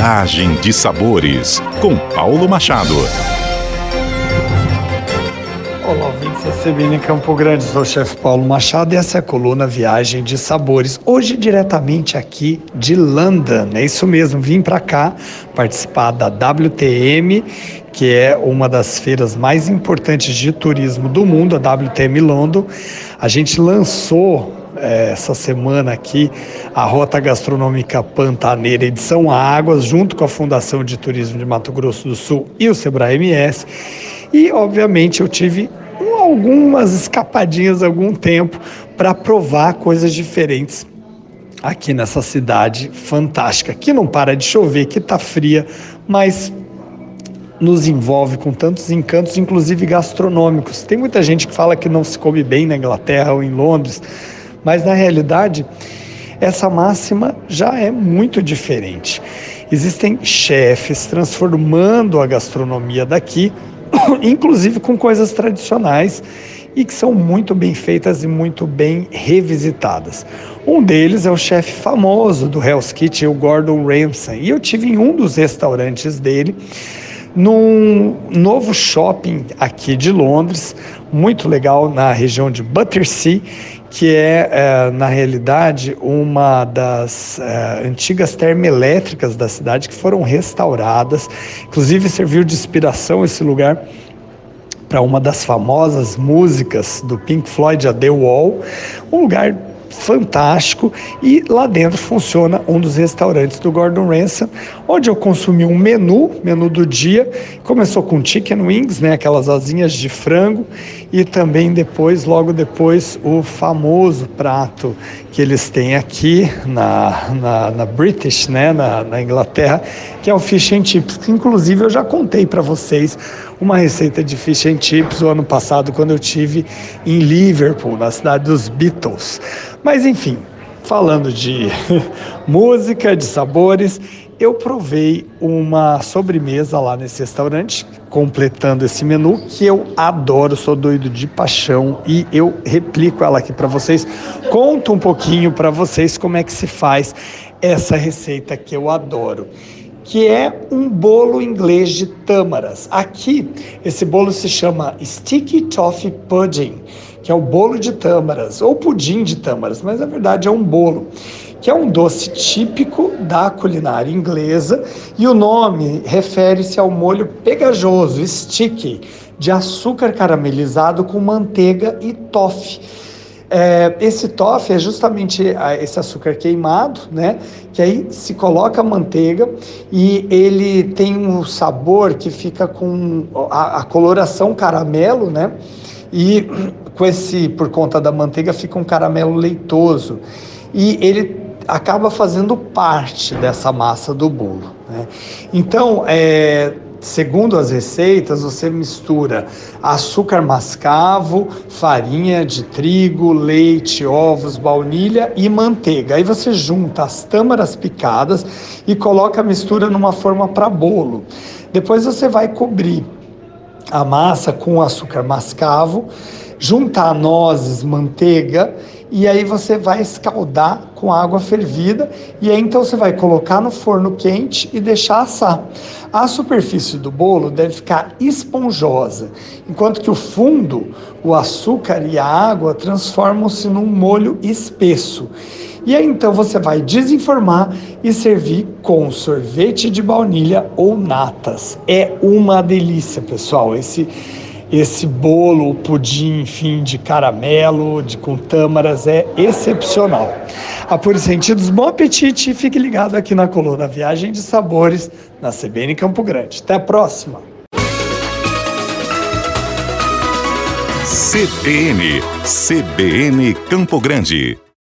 Viagem de Sabores, com Paulo Machado. Olá, ouvintes da Semine Campo Grande, sou o chefe Paulo Machado e essa é a coluna Viagem de Sabores. Hoje diretamente aqui de London, é isso mesmo, vim para cá participar da WTM, que é uma das feiras mais importantes de turismo do mundo, a WTM London. A gente lançou essa semana aqui a Rota Gastronômica Pantaneira edição Águas, junto com a Fundação de Turismo de Mato Grosso do Sul e o Sebrae MS. E, obviamente, eu tive algumas escapadinhas, algum tempo, para provar coisas diferentes aqui nessa cidade fantástica, que não para de chover, que está fria, mas nos envolve com tantos encantos, inclusive gastronômicos. Tem muita gente que fala que não se come bem na Inglaterra ou em Londres, mas na realidade essa máxima já é muito diferente. Existem chefes transformando a gastronomia daqui, inclusive com coisas tradicionais, e que são muito bem feitas e muito bem revisitadas. Um deles é o chefe famoso do Hell's Kitchen, o Gordon Ramsay, e eu tive em um dos restaurantes dele, num novo shopping aqui de Londres, muito legal, na região de Battersea, que é, na realidade, uma das antigas termoelétricas da cidade, que foram restauradas. Inclusive serviu de inspiração esse lugar para uma das famosas músicas do Pink Floyd, a The Wall, um lugar fantástico, e lá dentro funciona um dos restaurantes do Gordon Ramsay, onde eu consumi um menu do dia. Começou com chicken wings, né, aquelas asinhas de frango, e também depois, logo depois, o famoso prato que eles têm aqui na British, né, na Inglaterra, que é o Fish and Chips, que inclusive eu já contei para vocês uma receita de Fish and Chips o ano passado, quando eu estive em Liverpool, na cidade dos Beatles. Mas enfim, falando de música, de sabores, eu provei uma sobremesa lá nesse restaurante, completando esse menu, que eu adoro, sou doido de paixão, e eu replico ela aqui para vocês, conto um pouquinho para vocês como é que se faz essa receita que eu adoro, que é um bolo inglês de tâmaras. Aqui, esse bolo se chama Sticky Toffee Pudding, que é o bolo de tâmaras, ou pudim de tâmaras, mas na verdade é um bolo, que é um doce típico da culinária inglesa, e o nome refere-se ao molho pegajoso, sticky, de açúcar caramelizado com manteiga e toffee. Esse toffee é justamente esse açúcar queimado, né? Que aí se coloca a manteiga e ele tem um sabor que fica com a coloração caramelo, né? E com esse, por conta da manteiga, fica um caramelo leitoso. E ele acaba fazendo parte dessa massa do bolo, né? Então, segundo as receitas, você mistura açúcar mascavo, farinha de trigo, leite, ovos, baunilha e manteiga. Aí você junta as tâmaras picadas e coloca a mistura numa forma para bolo. Depois você vai cobrir a massa com açúcar mascavo, juntar nozes, manteiga, e aí você vai escaldar com água fervida, e aí então você vai colocar no forno quente e deixar assar. A superfície do bolo deve ficar esponjosa, enquanto que o fundo, o açúcar e a água transformam-se num molho espesso. E aí então você vai desenformar e servir com sorvete de baunilha ou natas. É uma delícia, pessoal, esse bolo, pudim, enfim, de caramelo, com tâmaras, é excepcional. Apuros sentidos, bom apetite, e fique ligado aqui na coluna Viagem de Sabores, na CBN Campo Grande. Até a próxima! CBN Campo Grande.